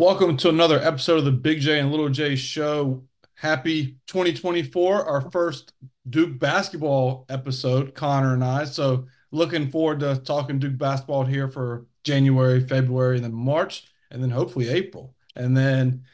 Welcome to another episode of the Big J and Little J Show. Happy 2024, our first Duke basketball episode, Conor and I. So looking forward to talking Duke basketball here for January, February, and then March, and then hopefully April. And then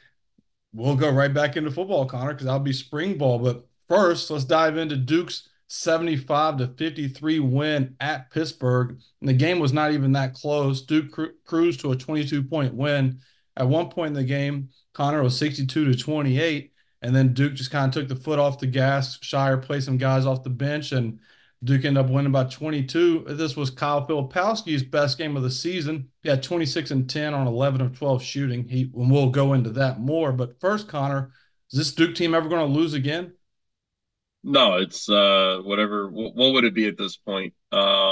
we'll go right back into football, Conor, because I'll be spring ball. But first, let's dive into Duke's 75-53 win at Pittsburgh. And the game was not even that close. Duke cruised to a 22-point win. At one point in the game, Conor was 62-28, and then Duke just kind of took the foot off the gas. Shire played some guys off the bench, and Duke ended up winning by 22. This was Kyle Filipowski's best game of the season. He had 26-10 on 11 of 12 shooting. And we'll go into that more. But first, Conor, is this Duke team ever going to lose again? No, it's whatever. What would it be at this point? Here,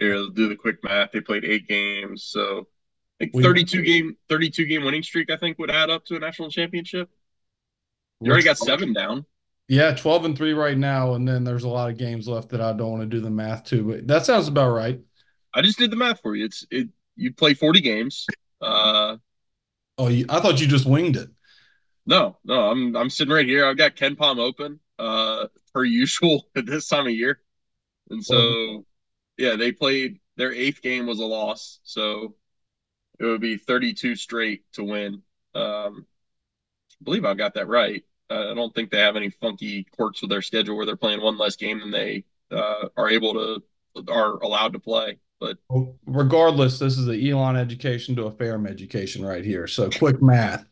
do the quick math. They played 8 games, so like 32 game winning streak, I think, would add up to a national championship. You already got 7 down. Yeah, 12-3 right now, and then there's a lot of games left that I don't want to do the math to, but that sounds about right. I just did the math for you. You play 40 games. I thought you just winged it. No, I'm sitting right here. I've got Ken Pom open. Per usual at this time of year. And so, yeah, they played – their 8th game was a loss. So, it would be 32 straight to win. I believe I got that right. I don't think they have any funky quirks with their schedule where they're playing one less game than they are allowed to play. But regardless, this is the Elon education to a Ferrum education right here. So, quick math.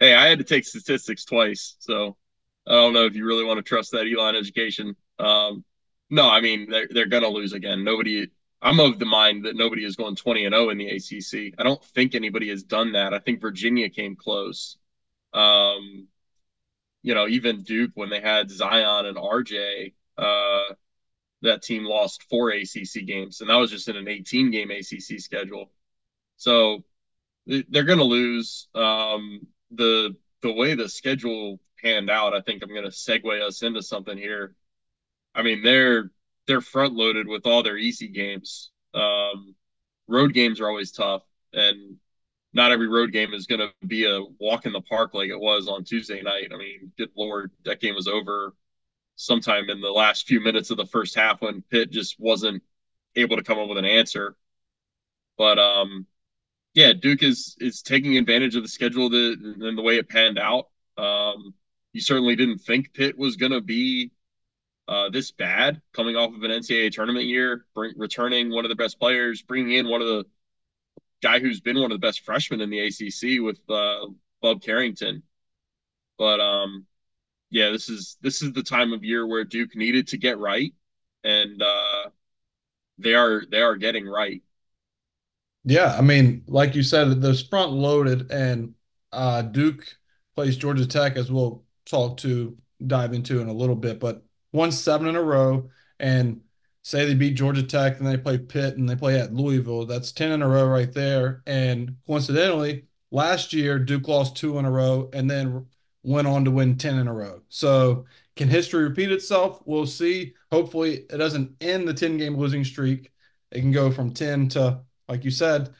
Hey, I had to take statistics twice, so – I don't know if you really want to trust that Elon education. No, I mean, they're going to lose again. I'm of the mind that nobody is going 20-0 in the ACC. I don't think anybody has done that. I think Virginia came close. Even Duke, when they had Zion and RJ, that team lost 4 ACC games, and that was just in an 18-game ACC schedule. So they're going to lose. The way the schedule panned out, I think I'm going to segue us into something here. I mean, they're front-loaded with all their easy games. Road games are always tough, and not every road game is going to be a walk in the park like it was on Tuesday night. I mean, good Lord, that game was over sometime in the last few minutes of the first half when Pitt just wasn't able to come up with an answer. But yeah, Duke is taking advantage of the schedule and the way it panned out. You certainly didn't think Pitt was going to be this bad coming off of an NCAA tournament year, returning one of the best players, bringing in one of the guy who's been one of the best freshmen in the ACC with Bub Carrington. But, yeah, this is the time of year where Duke needed to get right, and they are getting right. Yeah, I mean, like you said, they're front-loaded, and Duke plays Georgia Tech, as we'll dive into in a little bit, but won 7 in a row, and say they beat Georgia Tech, and they play Pitt, and they play at Louisville. That's 10 in a row right there, and coincidentally, last year Duke lost 2 in a row and then went on to win 10 in a row. So can history repeat itself? We'll see. Hopefully it doesn't end the 10-game losing streak. It can go from 10 to, like you said,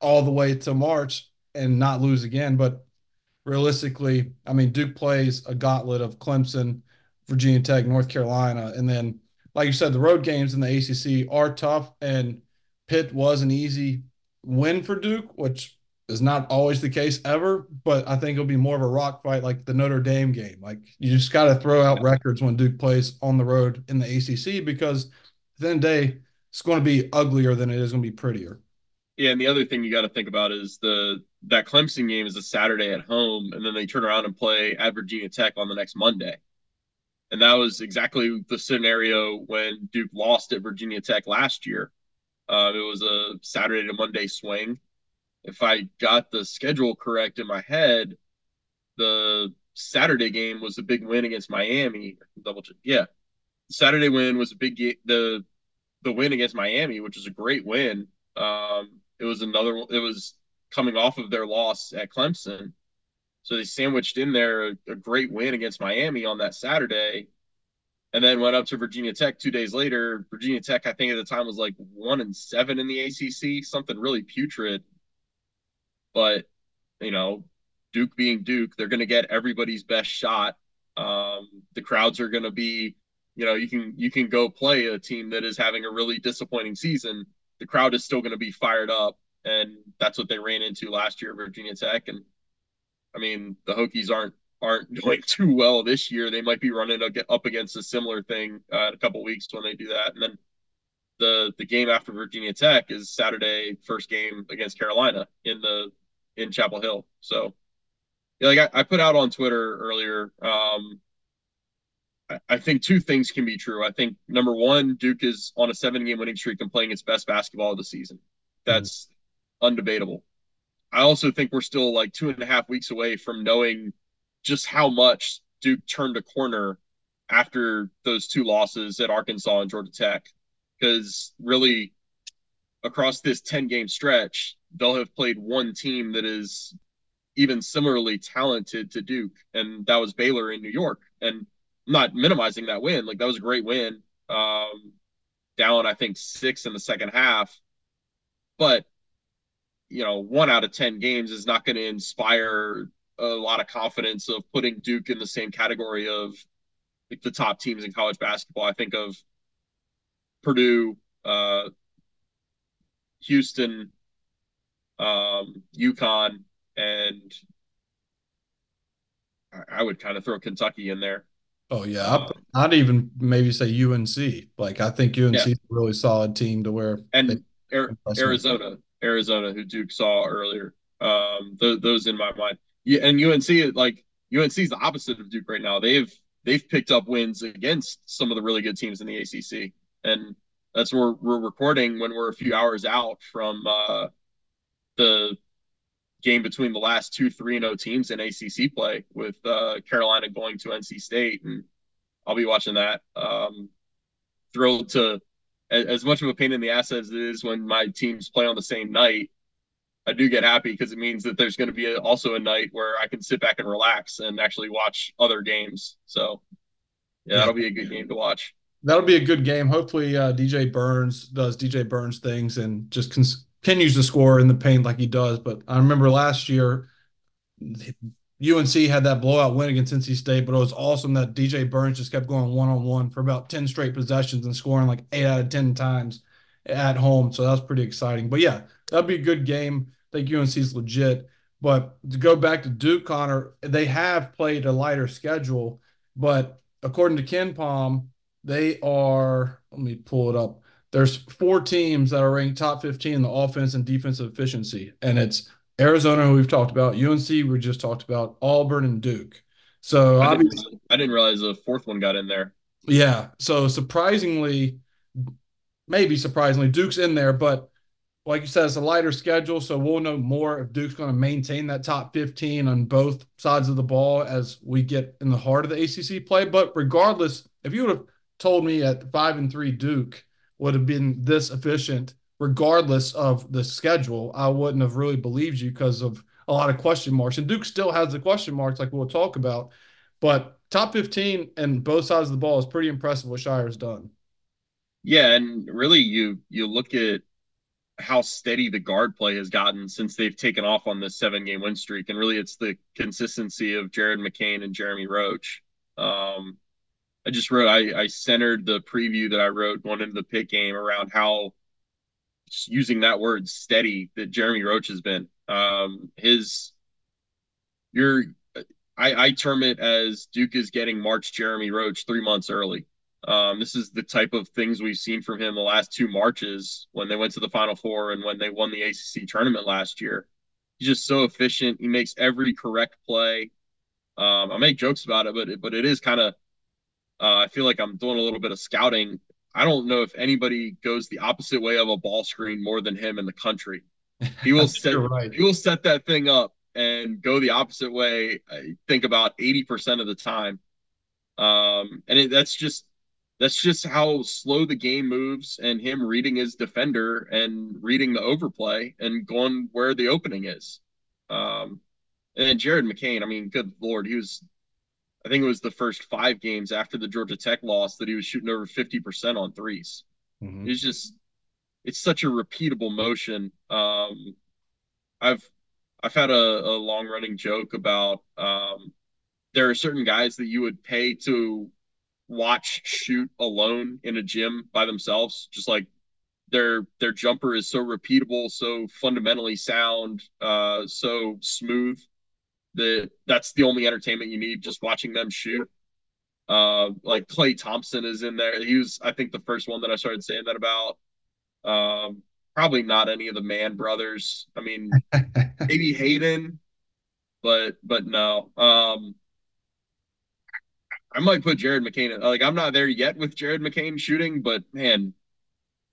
all the way to March and not lose again. But realistically, I mean, Duke plays a gauntlet of Clemson, Virginia Tech, North Carolina. And then, like you said, the road games in the ACC are tough, and Pitt was an easy win for Duke, which is not always the case ever, but I think it'll be more of a rock fight like the Notre Dame game. Like, you just got to throw out records when Duke plays on the road in the ACC, because at the end of the day, it's going to be uglier than it is going to be prettier. Yeah, and the other thing you got to think about is that Clemson game is a Saturday at home, and then they turn around and play at Virginia Tech on the next Monday. And that was exactly the scenario when Duke lost at Virginia Tech last year. It was a Saturday to Monday swing. If I got the schedule correct in my head, the Saturday game was a big win against Miami. Double check. Yeah. The Saturday win was a big game. The win against Miami, which is a great win. It was another one. It was coming off of their loss at Clemson. So they sandwiched in there a great win against Miami on that Saturday, and then went up to Virginia Tech 2 days later. Virginia Tech, I think at the time, was like 1-7 in the ACC, something really putrid. But, you know, Duke being Duke, they're going to get everybody's best shot. The crowds are going to be, you know, you can go play a team that is having a really disappointing season. The crowd is still going to be fired up. And that's what they ran into last year at Virginia Tech. And I mean, the Hokies aren't doing too well this year. They might be running up against a similar thing in a couple of weeks when they do that. And then the game after Virginia Tech is Saturday, first game against Carolina in Chapel Hill. So yeah, like I put out on Twitter earlier, I think two things can be true. I think number one, Duke is on a 7-game winning streak and playing its best basketball of the season. That's undebatable. I also think we're still like 2.5 weeks away from knowing just how much Duke turned a corner after those two losses at Arkansas and Georgia Tech, because really across this 10-game stretch, they'll have played one team that is even similarly talented to Duke, and that was Baylor in New York. And I'm not minimizing that win. Like, that was a great win, down, I think, 6 in the second half. But, you know, 1 out of 10 games is not going to inspire a lot of confidence of putting Duke in the same category of like the top teams in college basketball. I think of Purdue, Houston, UConn, and I would kind of throw Kentucky in there. Oh yeah. I'd even maybe say UNC. Like, I think UNC is a really solid team to where, and Arizona, who Duke saw earlier. Those in my mind. Yeah, and UNC is the opposite of Duke right now. They've picked up wins against some of the really good teams in the ACC, and that's where we're recording when we're a few hours out from the game between the last two 3-0 teams in ACC play, with Carolina going to NC State, and I'll be watching that. Thrilled to, as much of a pain in the ass as it is when my teams play on the same night, I do get happy because it means that there's going to be also a night where I can sit back and relax and actually watch other games. So, yeah, that'll be a good game to watch. That'll be a good game. Hopefully DJ Burns does DJ Burns things and just continues to score in the paint like he does. But I remember last year, UNC had that blowout win against NC State, but it was awesome that DJ Burns just kept going one-on-one for about 10 straight possessions and scoring like 8 out of 10 times at home. So that was pretty exciting. But yeah, that'd be a good game. I think UNC's legit. But to go back to Duke, Connor, they have played a lighter schedule, but according to Ken Pom, they are, let me pull it up. There's 4 teams that are ranked top 15 in the offense and defensive efficiency. And it's Arizona, who we've talked about, UNC, we just talked about, Auburn, and Duke. So I didn't realize the fourth one got in there. Yeah. So maybe surprisingly, Duke's in there, but like you said, it's a lighter schedule, so we'll know more if Duke's going to maintain that top 15 on both sides of the ball as we get in the heart of the ACC play. But regardless, if you would have told me at 5-3 Duke would have been this efficient, regardless of the schedule, I wouldn't have really believed you because of a lot of question marks. And Duke still has the question marks like we'll talk about. But top 15 and both sides of the ball is pretty impressive what Shire's done. Yeah, and really you look at how steady the guard play has gotten since they've taken off on this 7-game win streak. And really it's the consistency of Jared McCain and Jeremy Roach. I centered the preview that I wrote going into the Pitt game around how, just using that word steady, that Jeremy Roach has been. I term it as Duke is getting March Jeremy Roach 3 months early. This is the type of things we've seen from him the last 2 Marches when they went to the Final Four and when they won the ACC tournament last year. He's just so efficient. He makes every correct play. I make jokes about it, but it is kind of I feel like I'm doing a little bit of scouting. I don't know if anybody goes the opposite way of a ball screen more than him in the country. He will set that thing up and go the opposite way, I think, about 80% of the time. That's just how slow the game moves, and him reading his defender and reading the overplay and going where the opening is. And then Jared McCain, I mean, good Lord, I think it was the first 5 games after the Georgia Tech loss that he was shooting over 50% on threes. Mm-hmm. It's such a repeatable motion. I've had a long running joke about there are certain guys that you would pay to watch shoot alone in a gym by themselves, just like their jumper is so repeatable, so fundamentally sound, so smooth that that's the only entertainment you need, just watching them shoot. Like Klay Thompson is in there. He was, I think, the first one that I started saying that about. Probably not any of the Mann brothers. I mean, maybe Hayden, but no. I might put Jared McCain in. Like, I'm not there yet with Jared McCain shooting, but man,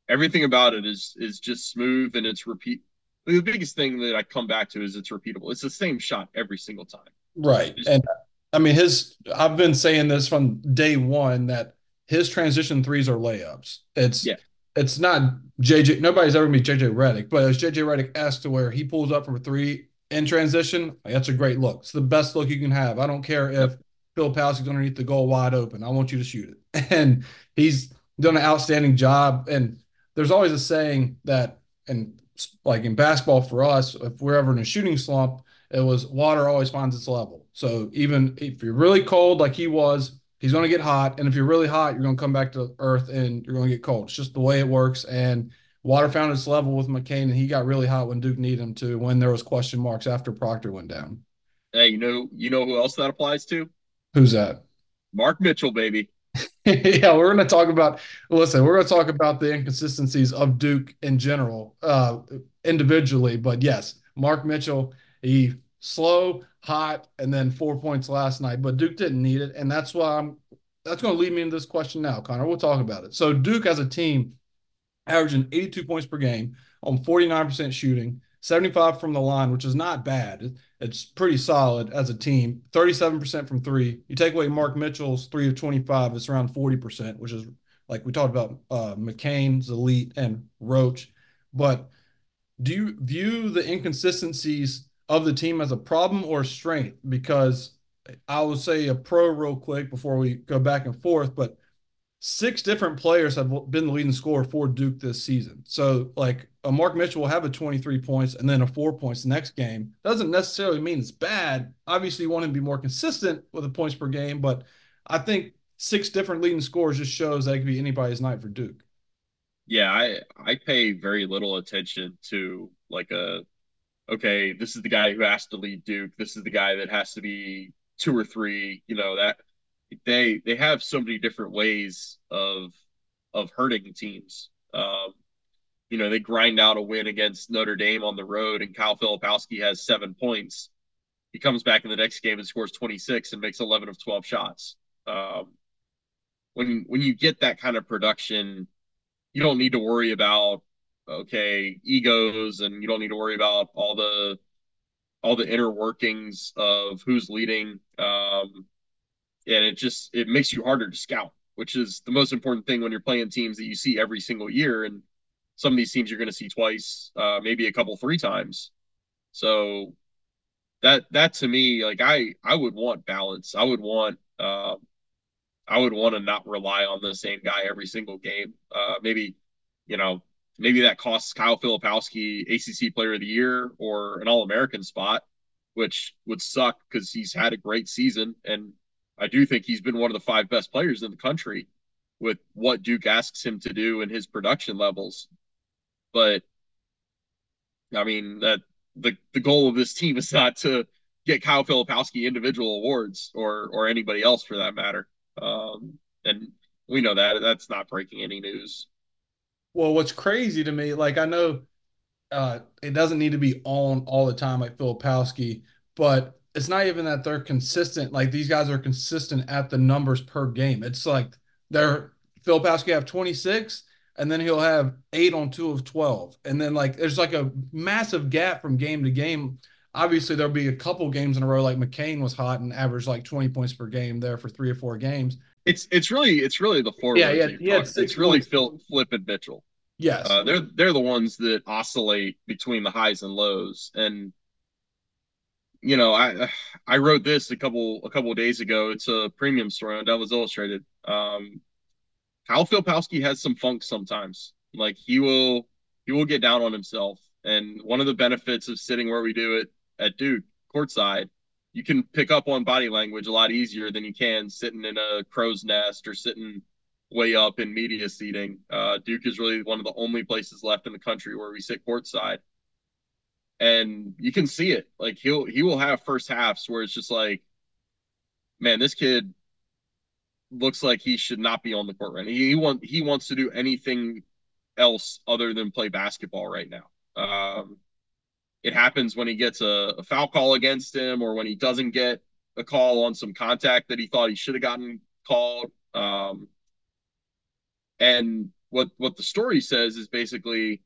everything about it is just smooth, and it's repeat. The biggest thing that I come back to is it's repeatable. It's the same shot every single time. Right. And I mean, I've been saying this from day one that his transition threes are layups. It's not JJ. Nobody's ever going to be JJ Redick, but as JJ Redick asked to where he pulls up for three in transition, that's a great look. It's the best look you can have. I don't care if Filipowski's underneath the goal wide open. I want you to shoot it. And he's done an outstanding job. And there's always a saying that, and like in basketball for us, if we're ever in a shooting slump, it was water always finds its level. So even if you're really cold like he was, he's going to get hot. And if you're really hot, you're going to come back to earth and you're going to get cold. It's just the way it works. And water found its level with McCain, and he got really hot when Duke needed him to, when there was question marks after Proctor went down. Hey, you know who else that applies to? Who's that? Mark Mitchell, baby. Yeah, we're going to talk about – listen, we're going to talk about the inconsistencies of Duke in general, individually. But, yes, Mark Mitchell, he slow, hot, and then 4 points last night. But Duke didn't need it, and that's why that's going to lead me into this question now, Connor. We'll talk about it. So Duke as a team averaging 82 points per game on 49% shooting, 75 from the line, which is not bad. It's pretty solid as a team. 37% from three. You take away Mark Mitchell's 3 of 25, it's around 40%, which is like we talked about McCain's elite and Roach. But do you view the inconsistencies of the team as a problem or strength? Because I will say a pro real quick before we go back and forth, but 6 different players have been the leading scorer for Duke this season. So like a Mark Mitchell will have a 23 points and then a 4 points next game. Doesn't necessarily mean it's bad. Obviously you want him to be more consistent with the points per game, but I think 6 different leading scorers just shows that it could be anybody's night for Duke. Yeah. I pay very little attention to like okay, this is the guy who has to lead Duke. This is the guy that has to be 2 or 3. You know, that they have so many different ways of hurting teams. You know, they grind out a win against Notre Dame on the road, and Kyle Filipowski has 7 points. He comes back in the next game and scores 26 and makes 11 of 12 shots. When you get that kind of production, you don't need to worry about egos, and you don't need to worry about all the inner workings of who's leading. And it makes you harder to scout, which is the most important thing when you're playing teams that you see every single year. And some of these teams you're going to see twice, maybe a couple, 3 times. So that to me, like I would want balance. I would want to not rely on the same guy every single game. Maybe that costs Kyle Filipowski ACC Player of the Year or an All-American spot, which would suck because he's had a great season. And I do think he's been one of the 5 best players in the country with what Duke asks him to do and his production levels. But, I mean, that the goal of this team is not to get Kyle Filipowski individual awards or anybody else for that matter. And we know that. That's not breaking any news. Well, what's crazy to me, like I know it doesn't need to be on all the time like Filipowski, but it's not even that they're consistent. Like these guys are consistent at the numbers per game. It's like Filipowski have 26, and then he'll have 8 on 2 of 12. And then like there's like a massive gap from game to game. Obviously there'll be a couple games in a row like McCain was hot and averaged like 20 points per game there for 3 or 4 games. It's really the forwards. Yeah. It's really Flip and Mitchell. Yes, they're the ones that oscillate between the highs and lows. And you know, I wrote this a couple of days ago. It's a premium story on Devil's Illustrated. Kyle Filipowski has some funk sometimes. Like he will get down on himself. And one of the benefits of sitting where we do it at Duke courtside, you can pick up on body language a lot easier than you can sitting in a crow's nest or sitting way up in media seating. Duke is really one of the only places left in the country where we sit courtside. And you can see it. Like, he will have first halves where it's just like, man, this kid looks like he should not be on the court right now. He wants to do anything else other than play basketball right now. It happens when he gets a foul call against him, or when he doesn't get a call on some contact that he thought he should have gotten called. And what the story says is basically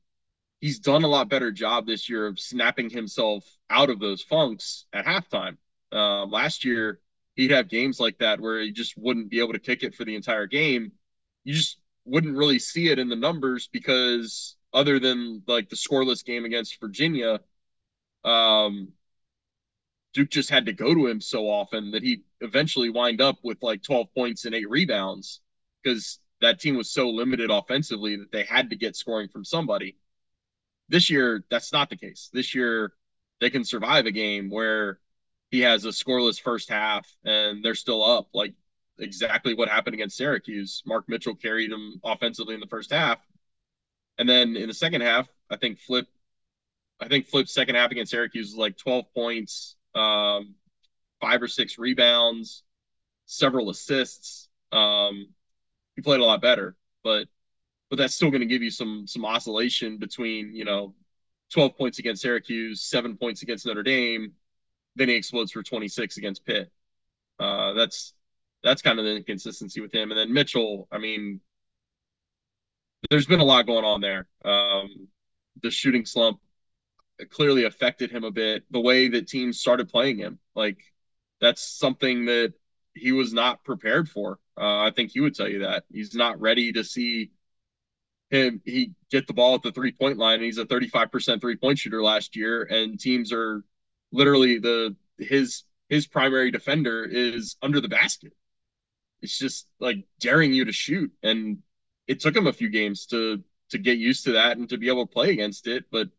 he's done a lot better job this year of snapping himself out of those funks at halftime. Last year, he'd have games like that where he just wouldn't be able to kick it for the entire game. You just wouldn't really see it in the numbers because other than like the scoreless game against Virginia, Duke just had to go to him so often that he eventually wind up with like 12 points and 8 rebounds because that team was so limited offensively that they had to get scoring from somebody. This year, that's not the case. This year, they can survive a game where he has a scoreless first half and they're still up, like exactly what happened against Syracuse. Mark Mitchell carried him offensively in the first half. And then in the second half, I think Flip's second half against Syracuse was like 12 points, 5 or 6 rebounds, several assists. He played a lot better, but that's still going to give you some oscillation between, 12 points against Syracuse, 7 points against Notre Dame, then he explodes for 26 against Pitt. That's kind of the inconsistency with him. And then Mitchell, I mean, there's been a lot going on there. The shooting slump clearly affected him a bit. The way that teams started playing him, like that's something that he was not prepared for. I think he would tell you that he's not ready to see him. He get the ball at the 3-point line, and he's a 35% 3-point shooter last year. And teams are literally his primary defender is under the basket. It's just like daring you to shoot. And it took him a few games to get used to that and to be able to play against it. But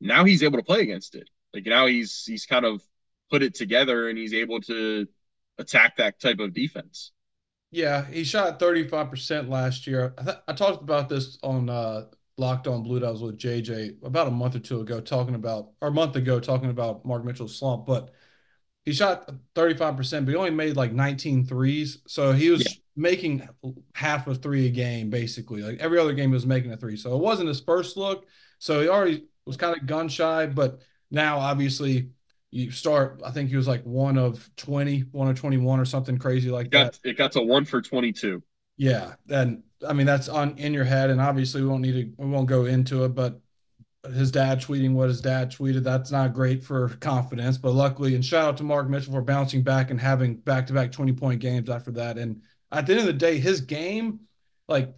now he's able to play against it. Like now he's kind of put it together and he's able to attack that type of defense. Yeah, he shot 35% last year. I talked about this on Locked on Blue Devils with JJ about a month ago talking about Mark Mitchell's slump, but he shot 35%, but he only made like 19 threes. So he was making half a three a game, basically. Like every other game he was making a three. So it wasn't his first look. So he already was kind of gun shy, but now obviously you start, I think he was like 1 of 21 or something crazy like that. It got to 1 for 22. Yeah. And I mean, that's in your head. And obviously we won't go into it, but his dad tweeting what his dad tweeted, that's not great for confidence, but luckily, and shout out to Mark Mitchell for bouncing back and having back-to-back 20-point games after that. And at the end of the day, his game, like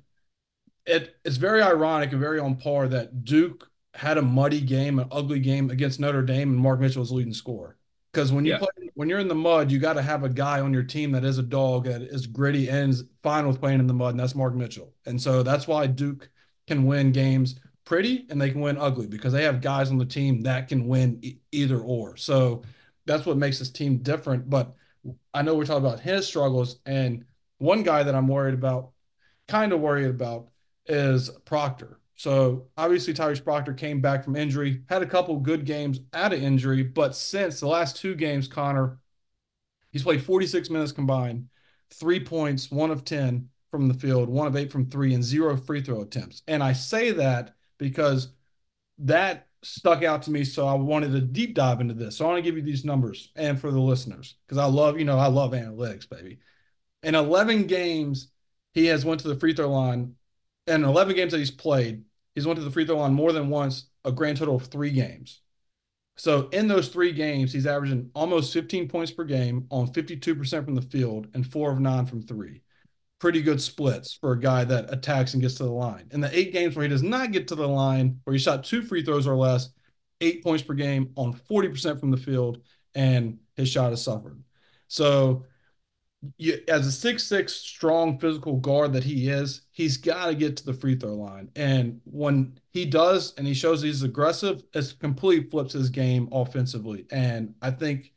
it's very ironic and very on par that Duke had a muddy game, an ugly game against Notre Dame, and Mark Mitchell was the leading scorer. Because when you're in the mud, you got to have a guy on your team that is a dog, that is gritty, and is fine with playing in the mud, and that's Mark Mitchell. And so that's why Duke can win games pretty and they can win ugly because they have guys on the team that can win either or. So that's what makes this team different. But I know we're talking about his struggles, and one guy that I'm kind of worried about, is Proctor. So obviously Tyrese Proctor came back from injury, had a couple good games out of injury, but since the last 2 games, Conor, he's played 46 minutes combined, 3 points, 1 of 10 from the field, 1 of 8 from 3, and 0 free throw attempts. And I say that because that stuck out to me, so I wanted to deep dive into this. So I want to give you these numbers and for the listeners because I love analytics, baby. In 11 games, he has went to the free throw line. In 11 games that he's played, he's went to the free throw line more than once, a grand total of 3 games. So in those 3 games, he's averaging almost 15 points per game on 52% from the field and 4 of 9 from 3. Pretty good splits for a guy that attacks and gets to the line. In the 8 games where he does not get to the line, where he shot 2 free throws or less, 8 points per game on 40% from the field, and his shot is suffered. So as a 6'6" strong physical guard that he is, he's got to get to the free throw line. And when he does and he shows he's aggressive, it completely flips his game offensively. And I think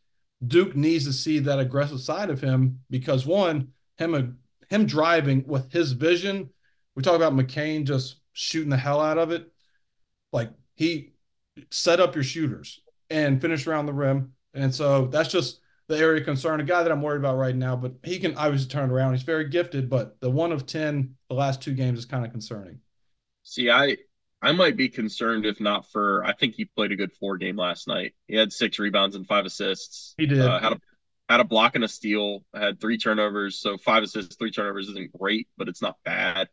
Duke needs to see that aggressive side of him because, one, him driving with his vision, we talk about McCain just shooting the hell out of it. Like, he set up your shooters and finish around the rim. And so that's just the area of concern, a guy that I'm worried about right now, but he can obviously turn around. He's very gifted, but the 1 of 10 the last 2 games is kind of concerning. See, I might be concerned if not for, I think he played a good 4 game last night. He had 6 rebounds and 5 assists. He did. Had a block and a steal, had 3 turnovers. So 5 assists, 3 turnovers isn't great, but it's not bad.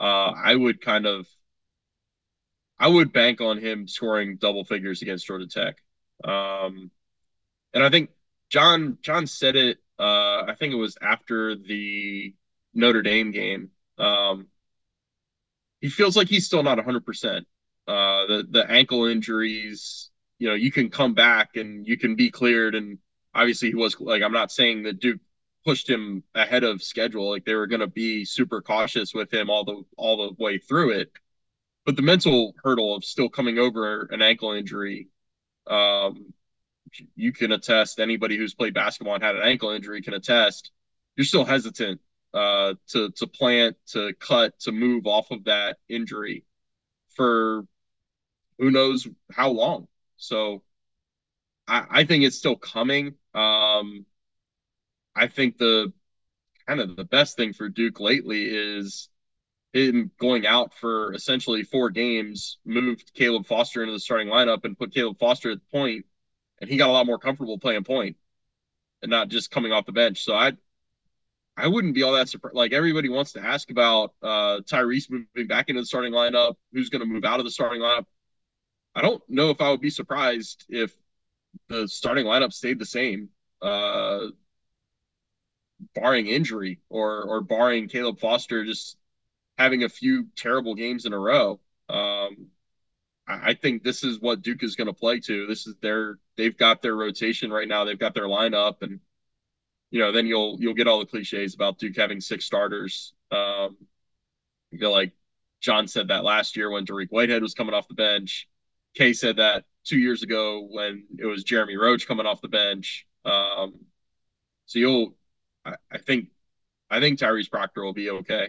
I would bank on him scoring double figures against Georgia Tech. And I think John said it, I think it was after the Notre Dame game. He feels like he's still not 100%. The ankle injuries, you know, you can come back and you can be cleared. And obviously he was, like, I'm not saying that Duke pushed him ahead of schedule. Like, they were going to be super cautious with him all the way through it. But the mental hurdle of still coming over an ankle injury, you can attest, anybody who's played basketball and had an ankle injury can attest, you're still hesitant to plant, to cut, to move off of that injury for who knows how long. So I think it's still coming. I think the best thing for Duke lately is him going out for essentially 4 games, moved Caleb Foster into the starting lineup and put Caleb Foster at the point. And he got a lot more comfortable playing point and not just coming off the bench. So I wouldn't be all that surprised. Like, everybody wants to ask about Tyrese moving back into the starting lineup, who's going to move out of the starting lineup. I don't know if I would be surprised if the starting lineup stayed the same, barring injury or barring Caleb Foster just having a few terrible games in a row. I think this is what Duke is going to play to. This is they've got their rotation right now. They've got their lineup, and you know, then you'll get all the cliches about Duke having 6 starters. I feel like John said that last year when Dariq Whitehead was coming off the bench. Kay said that 2 years ago when it was Jeremy Roach coming off the bench. So I think Tyrese Proctor will be okay.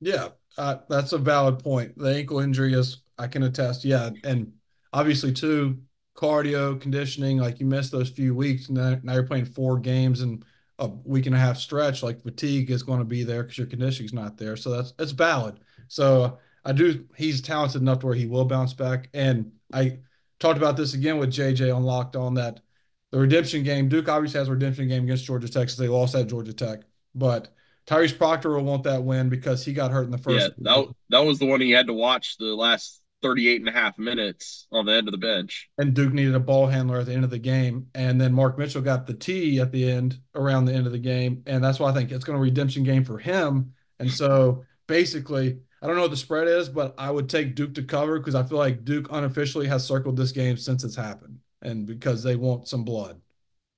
Yeah, that's a valid point. The ankle injury is, I can attest, yeah. And obviously, too, cardio, conditioning, like, you missed those few weeks, and now you're playing 4 games in a week and a half stretch. Like, fatigue is going to be there because your conditioning's not there. So that's valid. So he's talented enough to where he will bounce back. And I talked about this again with JJ on Locked On, that the redemption game, Duke obviously has a redemption game against Georgia Tech because they lost at Georgia Tech. But Tyrese Proctor will want that win because he got hurt in the first. Yeah, that was the one he had to watch the last 38 and a half minutes on the end of the bench. And Duke needed a ball handler at the end of the game. And then Mark Mitchell got the T at the end, around the end of the game. And that's why I think it's going to be a redemption game for him. And so basically, I don't know what the spread is, but I would take Duke to cover because I feel like Duke unofficially has circled this game since it's happened and because they want some blood.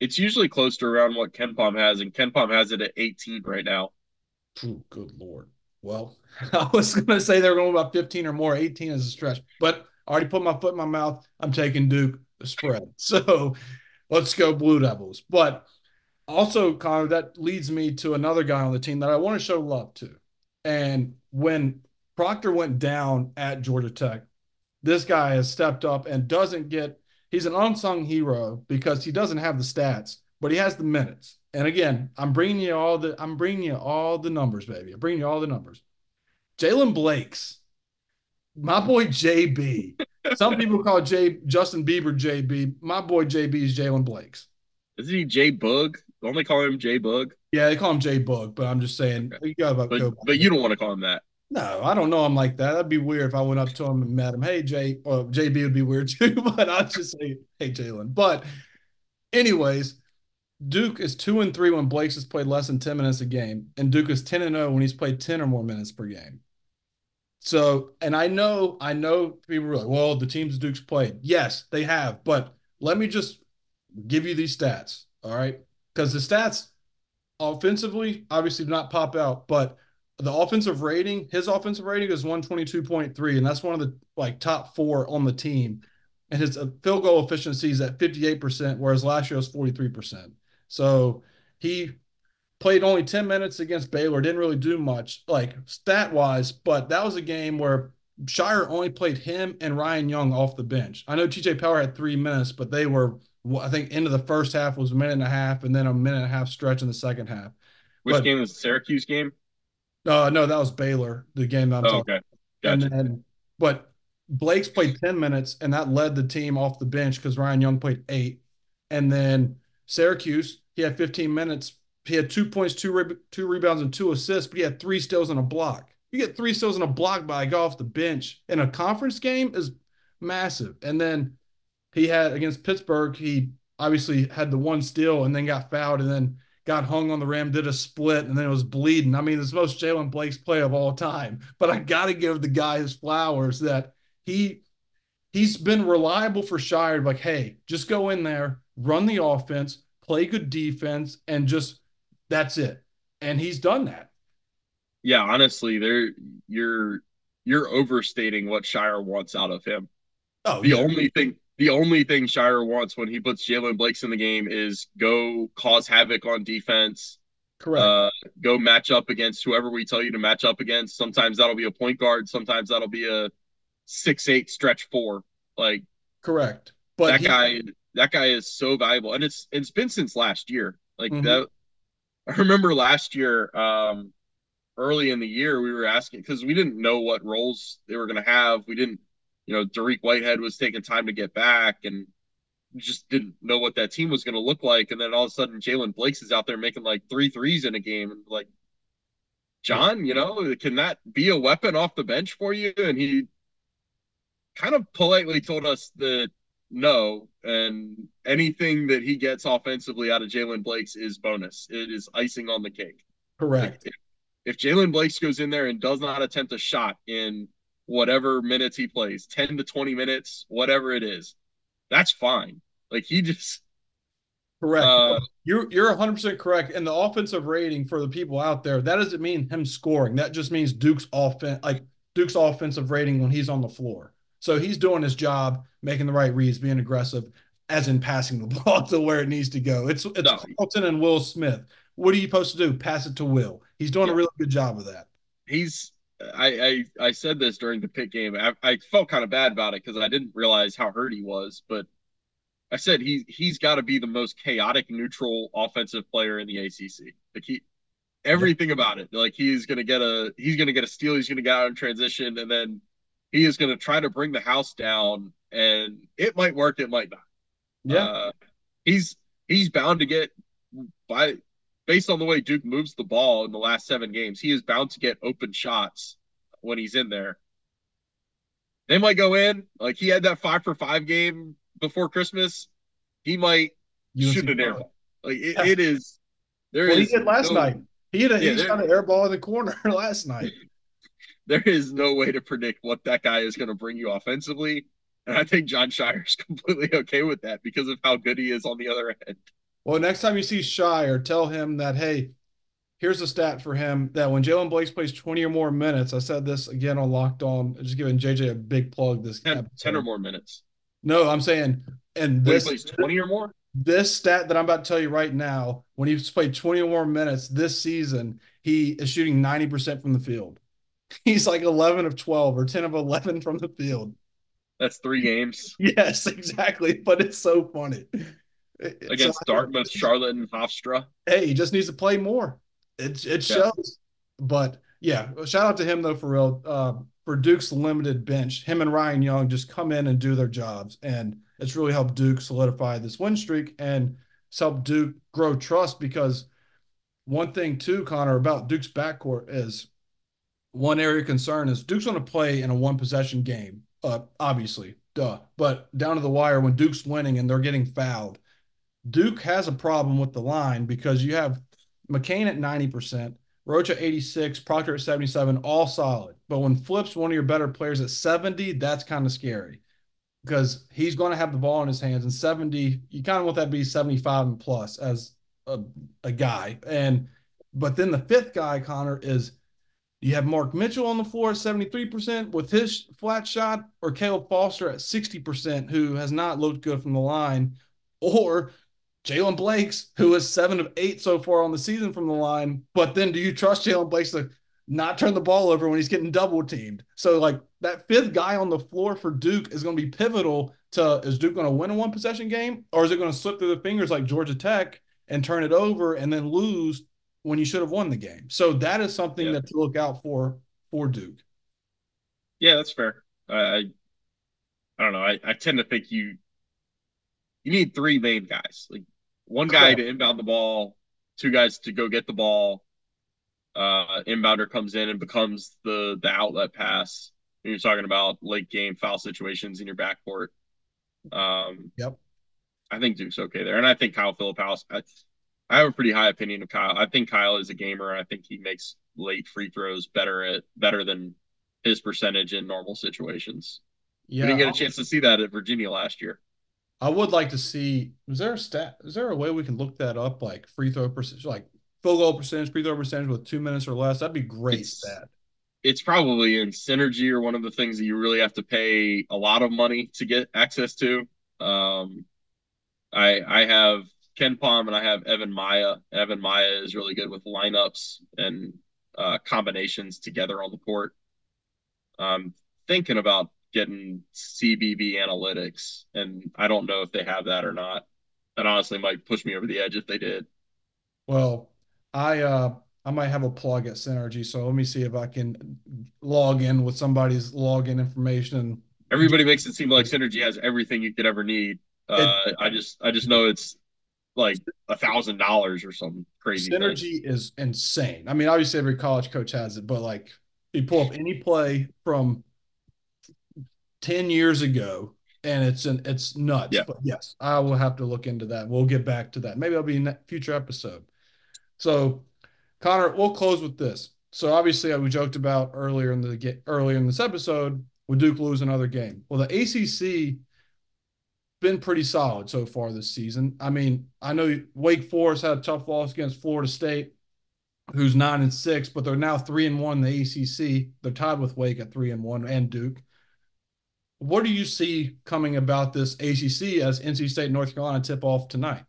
It's usually close to around what Ken Pom has, and Ken Pom has it at 18 right now. Ooh, good Lord. Well, I was going to say they were going about 15 or more. 18 is a stretch, but I already put my foot in my mouth. I'm taking Duke the spread. So let's go Blue Devils. But also, Conor, that leads me to another guy on the team that I want to show love to. And when Proctor went down at Georgia Tech, this guy has stepped up and he's an unsung hero because he doesn't have the stats, but he has the minutes. And again, I'm bringing you all the numbers, baby. I'm bringing you all the numbers. Jaylen Blakes, my boy JB. Some people call Justin Bieber JB. My boy JB is Jaylen Blakes. Isn't he J Bug? Don't they call him J Bug? Yeah, they call him J Bug, but I'm just saying. Okay. But you don't want to call him that. No, I don't know him like that. That'd be weird if I went up to him and met him. Hey, Jay. Well, JB would be weird too, but I'll just say, hey, Jaylen. But anyways, Duke is 2-3 when Blakes has played less than 10 minutes a game, and Duke is 10-0 when he's played 10 or more minutes per game. So, and I know people are like, well, the teams Duke's played. Yes, they have, but let me just give you these stats, all right? Because the stats offensively, obviously did not pop out, but the offensive rating, his offensive rating is 122.3, and that's one of the top four on the team. And his field goal efficiency is at 58%, whereas last year it was 43%. So he played only 10 minutes against Baylor, didn't really do much, stat-wise, but that was a game where Shire only played him and Ryan Young off the bench. I know TJ Power had 3 minutes, but they were, I think, end of the first half was a minute and a half, and then a minute and a half stretch in the second half. Which game was the Syracuse game? No, that was Baylor, the game that I'm talking about. Gotcha. But Blakes played 10 minutes, and that led the team off the bench because Ryan Young played 8. And then Syracuse, he had 15 minutes. He had 2 points, two rebounds, and 2 assists, but he had 3 steals and a block. You get 3 steals and a block by a guy off the bench in a conference game is massive. And then he had against Pittsburgh, he obviously had the 1 steal and then got fouled and then got hung on the rim, did a split, and then it was bleeding. I mean, it's the most Jaylen Blakes play of all time. But I got to give the guy his flowers that he's been reliable for Shire. Like, hey, just go in there, run the offense, play good defense, and just that's it. And he's done that. Yeah, honestly, you're overstating what Shire wants out of him. The only thing Shire wants when he puts Jaylen Blakes in the game is go cause havoc on defense. Correct. Go match up against whoever we tell you to match up against. Sometimes that'll be a point guard. Sometimes that'll be a 6'8" stretch 4. Correct. But that guy is so valuable, and it's been since last year. That, I remember last year, early in the year we were asking because we didn't know what roles they were going to have. We didn't. Dariq Whitehead was taking time to get back and just didn't know what that team was going to look like. And then all of a sudden, Jaylen Blakes is out there making 3 threes in a game. And John, can that be a weapon off the bench for you? And he kind of politely told us that no. And anything that he gets offensively out of Jaylen Blakes is bonus. It is icing on the cake. Correct. If Jaylen Blakes goes in there and does not attempt a shot in whatever minutes he plays, 10 to 20 minutes, whatever it is, that's fine. Correct. You're 100% correct. And the offensive rating for the people out there, that doesn't mean him scoring. That just means Duke's offensive rating when he's on the floor. So he's doing his job, making the right reads, being aggressive, as in passing the ball to where it needs to go. It's Carlton and Will Smith. What are you supposed to do? Pass it to Will. He's doing a really good job of that. I said this during the Pitt game. I felt kind of bad about it because I didn't realize how hurt he was, but I said he's got to be the most chaotic neutral offensive player in the ACC. Everything about it. He's gonna get a steal. He's gonna get out in transition, and then he is gonna try to bring the house down. And it might work, it might not. Yeah, he's bound to get by. Based on the way Duke moves the ball in the last 7 games, he is bound to get open shots when he's in there. They might go in. He had that 5-for-5 game before Christmas. He might shoot an air ball. It is. He did last night. He shot an air ball in the corner last night. There is no way to predict what that guy is going to bring you offensively. And I think John Shire is completely okay with that because of how good he is on the other end. Well, next time you see Shire, tell him that, hey, here's a stat for him, that when Jaylen Blakes plays 20 or more minutes, I said this again on Locked On, just giving JJ a big plug this episode. 10 or more minutes. No, I'm saying – and this plays 20 or more? This stat that I'm about to tell you right now, when he's played 20 or more minutes this season, he is shooting 90% from the field. He's 11 of 12 or 10 of 11 from the field. That's 3 games. Yes, exactly, but it's so funny. Against Dartmouth, Charlotte, and Hofstra. Hey, he just needs to play more. It shows. But, yeah, shout out to him, though, for real. For Duke's limited bench, him and Ryan Young just come in and do their jobs. And it's really helped Duke solidify this win streak, and it's helped Duke grow trust, because one thing, too, Connor, about Duke's backcourt is one area of concern is Duke's going to play in a one-possession game, obviously. Duh. But down to the wire, when Duke's winning and they're getting fouled, Duke has a problem with the line because you have McCain at 90%, Roach at 86%, Proctor at 77%, all solid. But when Flip's one of your better players at 70%, that's kind of scary because he's going to have the ball in his hands. And 70%, you kind of want that to be 75% and plus as a guy. But then the fifth guy, Conor, is you have Mark Mitchell on the floor at 73% with his flat shot, or Caleb Foster at 60%, who has not looked good from the line, or Jaylen Blakes, who is 7 of 8 so far on the season from the line. But then do you trust Jaylen Blakes to not turn the ball over when he's getting double teamed? So like that fifth guy on the floor for Duke is going to be pivotal to, is Duke going to win a one possession game, or is it going to slip through the fingers like Georgia Tech and turn it over and then lose when you should have won the game? So that is something that to look out for Duke. Yeah, that's fair. I don't know. I tend to think you need three main guys, like one guy to inbound the ball, two guys to go get the ball. Inbounder comes in and becomes the outlet pass. And you're talking about late game foul situations in your backcourt. I think Duke's okay there. And I think Kyle Filipowski, I have a pretty high opinion of Kyle. I think Kyle is a gamer. I think he makes late free throws better than his percentage in normal situations. Yeah, we didn't get a chance to see that at Virginia last year. I would like to see. Is there a stat? Is there a way we can look that up? Like free throw percentage, like field goal percentage, free throw percentage with 2 minutes or less. That'd be great. It's probably in Synergy or one of the things that you really have to pay a lot of money to get access to. I have Ken Pom and I have Evan Maya. Evan Maya is really good with lineups and combinations together on the court. I'm thinking about getting CBB analytics, and I don't know if they have that or not. That honestly might push me over the edge if they did. Well, I might have a plug at Synergy, so let me see if I can log in with somebody's login information. Everybody makes it seem like Synergy has everything you could ever need. I just know it's like $1,000 or something crazy. Synergy is insane. I mean, obviously every college coach has it, but like you pull up any play from 10 years ago and it's nuts. Yeah. But yes, I will have to look into that. We'll get back to that. Maybe it'll be in a future episode. So Conor, we'll close with this. So obviously we joked about earlier in this episode, would Duke lose another game? Well, the ACC been pretty solid so far this season. I mean, I know Wake Forest had a tough loss against Florida State, who's 9-6, but they're now 3-1 in the ACC. They're tied with Wake at 3-1 and Duke. What do you see coming about this ACC as NC State and North Carolina tip off tonight?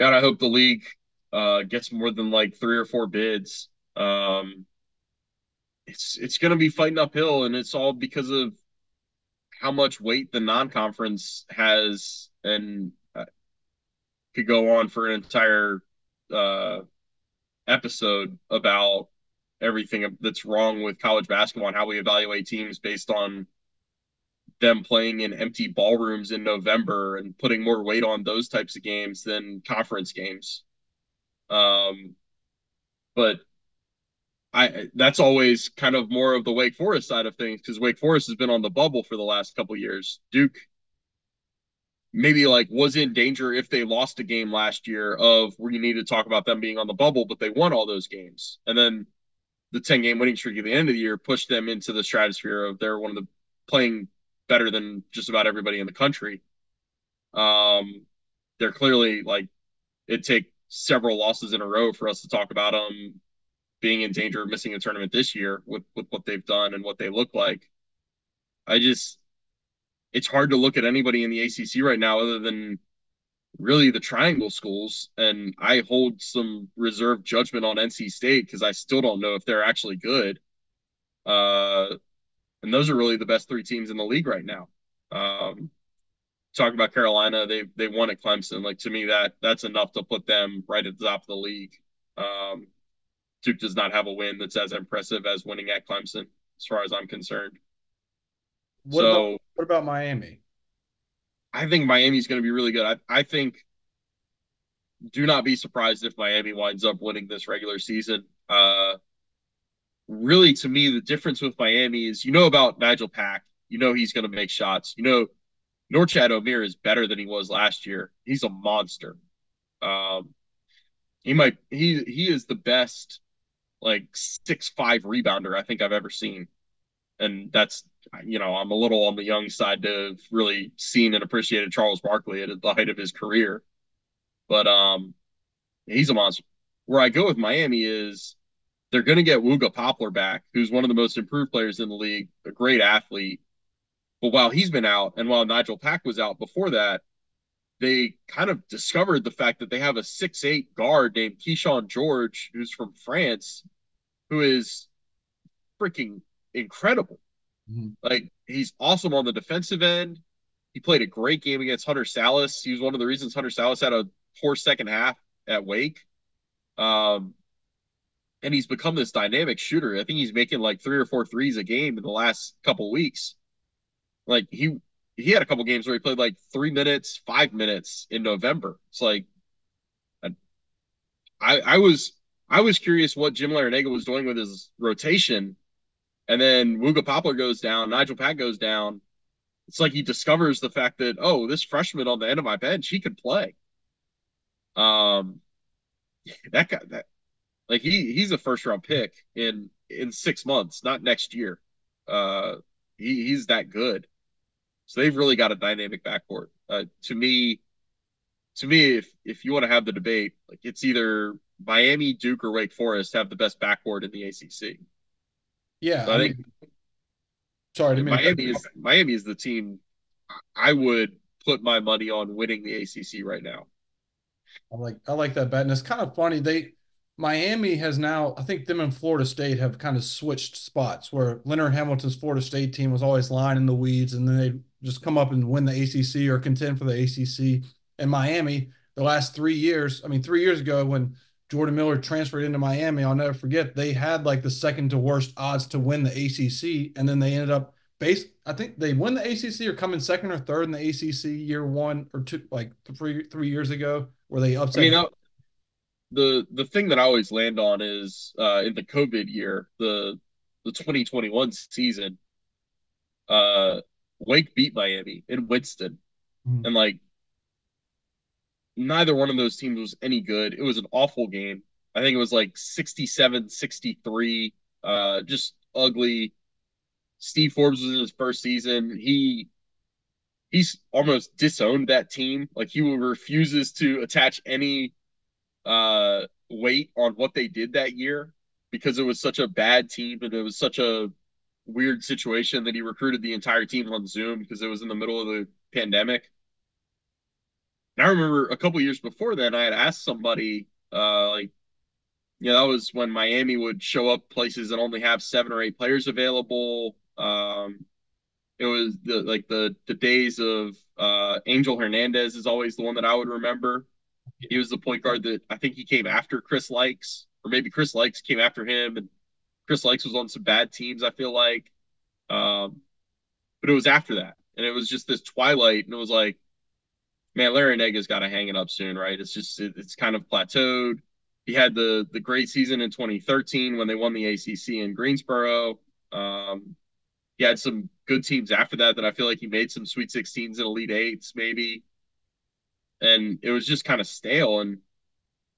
God, I hope the league gets more than like 3 or 4 bids. It's going to be fighting uphill, and it's all because of how much weight the non-conference has, and could go on for an entire episode about everything that's wrong with college basketball and how we evaluate teams based on them playing in empty ballrooms in November and putting more weight on those types of games than conference games. But that's always kind of more of the Wake Forest side of things, because Wake Forest has been on the bubble for the last couple of years. Duke maybe like was in danger if they lost a game last year of where you need to talk about them being on the bubble, but they won all those games. And then the 10-game winning streak at the end of the year pushed them into the stratosphere of they're one of the playing better than just about everybody in the country. They're clearly like it'd take several losses in a row for us to talk about them being in danger of missing a tournament this year with what they've done and what they look like. It's hard to look at anybody in the ACC right now other than really the triangle schools. And I hold some reserved judgment on NC State because I still don't know if they're actually good. And those are really the best 3 teams in the league right now. Talking about Carolina, they won at Clemson. Like to me, that's enough to put them right at the top of the league. Duke does not have a win that's as impressive as winning at Clemson, as far as I'm concerned. What about Miami? I think Miami's going to be really good. I think do not be surprised if Miami winds up winning this regular season. Really, to me, the difference with Miami is about Nijel Pack. He's going to make shots. Norchad O'Meara is better than he was last year. He's a monster. He is the best like 6'5" rebounder I think I've ever seen. And that's, I'm a little on the young side to have really seen and appreciated Charles Barkley at the height of his career. But he's a monster. Where I go with Miami is they're going to get Wooga Poplar back, who's one of the most improved players in the league, a great athlete. But while he's been out and while Nijel Pack was out before that, they kind of discovered the fact that they have a 6'8 guard named Keyshawn George, who's from France, who is freaking incredible. Mm-hmm. Like, he's awesome on the defensive end. He played a great game against Hunter Salas. He was one of the reasons Hunter Salas had a poor second half at Wake. And he's become this dynamic shooter. I think he's making like 3 or 4 threes a game in the last couple weeks. Like, he had a couple games where he played like 3 minutes, 5 minutes in November. It's like, I was curious what Jim Larrañaga was doing with his rotation. And then Wooga Poplar goes down, Nijel Pack goes down. It's like he discovers the fact that, oh, this freshman on the end of my bench, he could play. That guy, that like he's a first round pick in 6 months, not next year. He's that good. So they've really got a dynamic backcourt. To me, if you want to have the debate, like, it's either Miami, Duke, or Wake Forest have the best backcourt in the ACC. Yeah, so Miami is the team I would put my money on winning the ACC right now. I like that bet, and it's kind of funny. Miami has now, I think them and Florida State have kind of switched spots, where Leonard Hamilton's Florida State team was always lying in the weeds, and then they just come up and win the ACC or contend for the ACC. And Miami, the last 3 years, I mean, 3 years ago when Jordan Miller transferred into Miami, I'll never forget, they had like the second to worst odds to win the ACC, and then they ended up I think they win the ACC or come in second or third in the ACC year 1 or 2, like 3 years ago, where they upset. I mean, the thing that I always land on is in the COVID year, the 2021 season, Wake beat Miami in Winston, mm-hmm. and like, neither one of those teams was any good. It was an awful game. I think it was like 67-63, just ugly. Steve Forbes was in his first season. He's almost disowned that team. Like, he refuses to attach any weight on what they did that year because it was such a bad team and it was such a weird situation that he recruited the entire team on Zoom because it was in the middle of the pandemic. And I remember a couple years before then, I had asked somebody, that was when Miami would show up places and only have 7 or 8 players available. It was the days of Angel Hernandez is always the one that I would remember. He was the point guard that I think he came after Chris Likes, or maybe Chris Likes came after him, and Chris Likes was on some bad teams, I feel like. But it was after that, and it was just this twilight, and it was like, man, Larrañaga's got to hang it up soon, right? It's just it's kind of plateaued. He had the great season in 2013 when they won the ACC in Greensboro. He had some good teams after that I feel like he made some Sweet 16s and Elite 8s maybe. And it was just kind of stale. And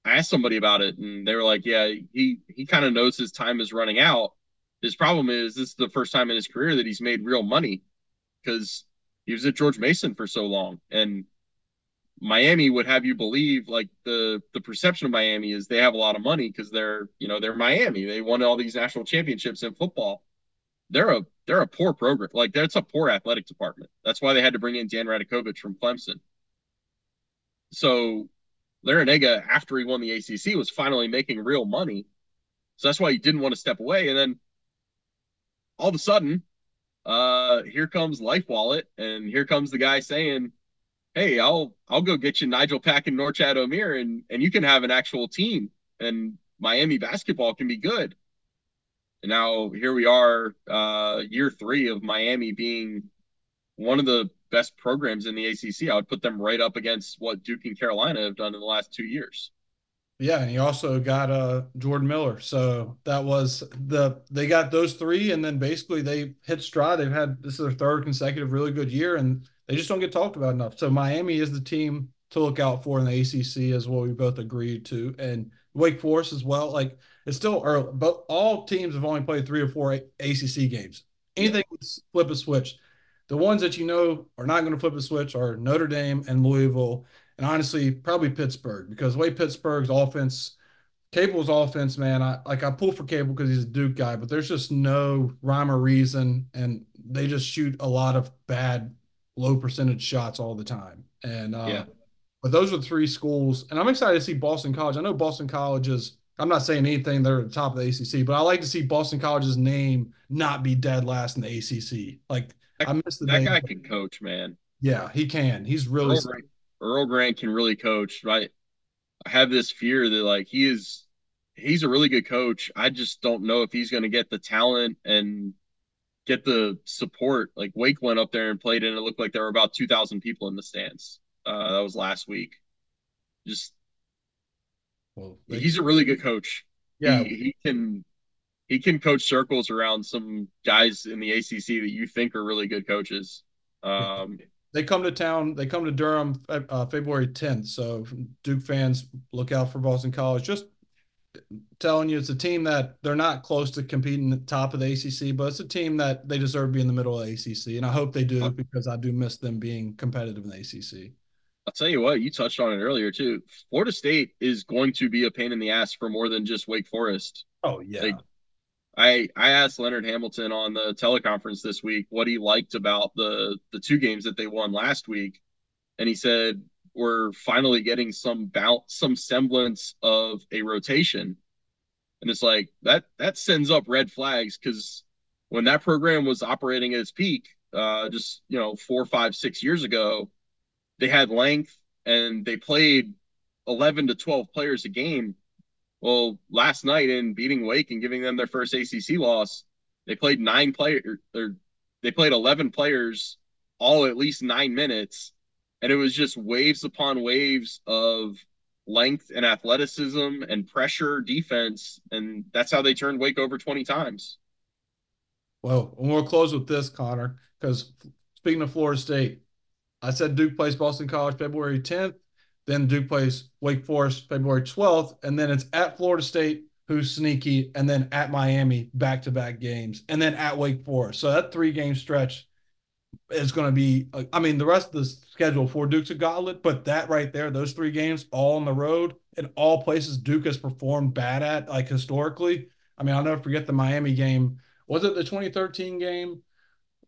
I asked somebody about it, and they were like, yeah, he kind of knows his time is running out. His problem is this is the first time in his career that he's made real money because he was at George Mason for so long. And Miami would have you believe, like, the perception of Miami is they have a lot of money because they're Miami. They won all these national championships in football. They're a poor program. Like, that's a poor athletic department. That's why they had to bring in Dan Radakovich from Clemson. So Larrañaga, after he won the ACC, was finally making real money. So that's why he didn't want to step away. And then all of a sudden, here comes LifeWallet, and here comes the guy saying, hey, I'll go get you Nijel Pack and Norchad O'Meara, and you can have an actual team, and Miami basketball can be good. And now here we are, year 3 of Miami being one of the best programs in the ACC. I would put them right up against what Duke and Carolina have done in the last 2 years. Yeah, and he also got Jordan Miller. So that was they got those 3, and then basically they hit stride. They've had, this is their third consecutive really good year, and they just don't get talked about enough. So Miami is the team to look out for in the ACC, as well. We both agreed to, and Wake Forest as well. Like, it's still early, but all teams have only played 3 or 4 ACC games. Anything flip a switch. The ones that you know are not going to flip a switch are Notre Dame and Louisville and honestly, probably Pittsburgh, because the way Pittsburgh's offense, Cable's offense, man, I pull for Cable because he's a Duke guy, but there's just no rhyme or reason, and they just shoot a lot of bad, low percentage shots all the time. And but those are the three schools, and I'm excited to see Boston College. I know Boston College is, I'm not saying anything, they're at the top of the ACC, but I like to see Boston College's name not be dead last in the ACC. Like, I miss the name. That guy can coach, man. Yeah, he can. He's really – Earl Grant can really coach, right? I have this fear that, like, he's a really good coach. I just don't know if he's going to get the talent and get the support. Like, Wake went up there and played, and it looked like there were about 2,000 people in the stands. That was last week. Just – well, he's a really good coach. Yeah, he can coach circles around some guys in the ACC that you think are really good coaches. They come to town. They come to Durham February 10th. So Duke fans, look out for Boston College. Just telling you, it's a team that they're not close to competing at the top of the ACC, but it's a team that they deserve to be in the middle of the ACC, and I hope they do because I do miss them being competitive in the ACC. I'll tell you what, you touched on it earlier too. Florida State is going to be a pain in the ass for more than just Wake Forest. Oh, yeah. Like, I asked Leonard Hamilton on the teleconference this week what he liked about the two games that they won last week, and he said, we're finally getting some semblance of a rotation. And it's like, that sends up red flags, because when that program was operating at its peak, just, 4, 5, 6 years ago, they had length and they played 11 to 12 players a game. Well, last night in beating Wake and giving them their first ACC loss, they played 11 players, all at least 9 minutes. And it was just waves upon waves of length and athleticism and pressure defense. And that's how they turned Wake over 20 times. Well, and we'll close with this, Connor, because speaking of Florida State, I said Duke plays Boston College February 10th, then Duke plays Wake Forest February 12th, and then it's at Florida State, who's sneaky, and then at Miami, back-to-back games, and then at Wake Forest. So that three-game stretch is going to be – I mean, the rest of the schedule for Duke's a gauntlet, but that right there, those three games all on the road and all places Duke has performed bad at, like, historically. I mean, I'll never forget the Miami game. Was it the 2013 game?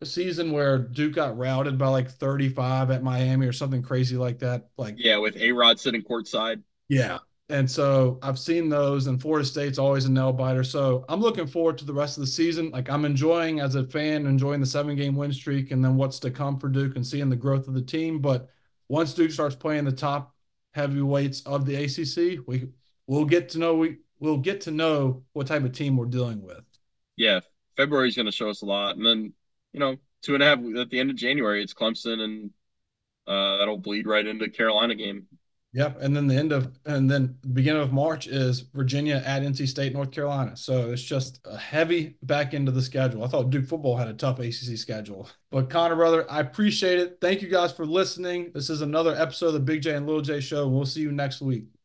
A season where Duke got routed by like 35 at Miami or something crazy like that. Like, yeah, with A-Rod sitting courtside. Yeah. And so I've seen those, and Florida State's always a nail biter. So I'm looking forward to the rest of the season. Like, I'm enjoying, as a fan, enjoying the 7-game win streak and then what's to come for Duke and seeing the growth of the team. But once Duke starts playing the top heavyweights of the ACC, we'll get to know what type of team we're dealing with. Yeah. February's going to show us a lot. And then, 2.5 at the end of January, it's Clemson, and that'll bleed right into Carolina game. Yep. And then the beginning of March is Virginia at NC State, North Carolina. So it's just a heavy back end of the schedule. I thought Duke football had a tough ACC schedule, but Connor, brother, I appreciate it. Thank you guys for listening. This is another episode of the Big J and Little J show. We'll see you next week.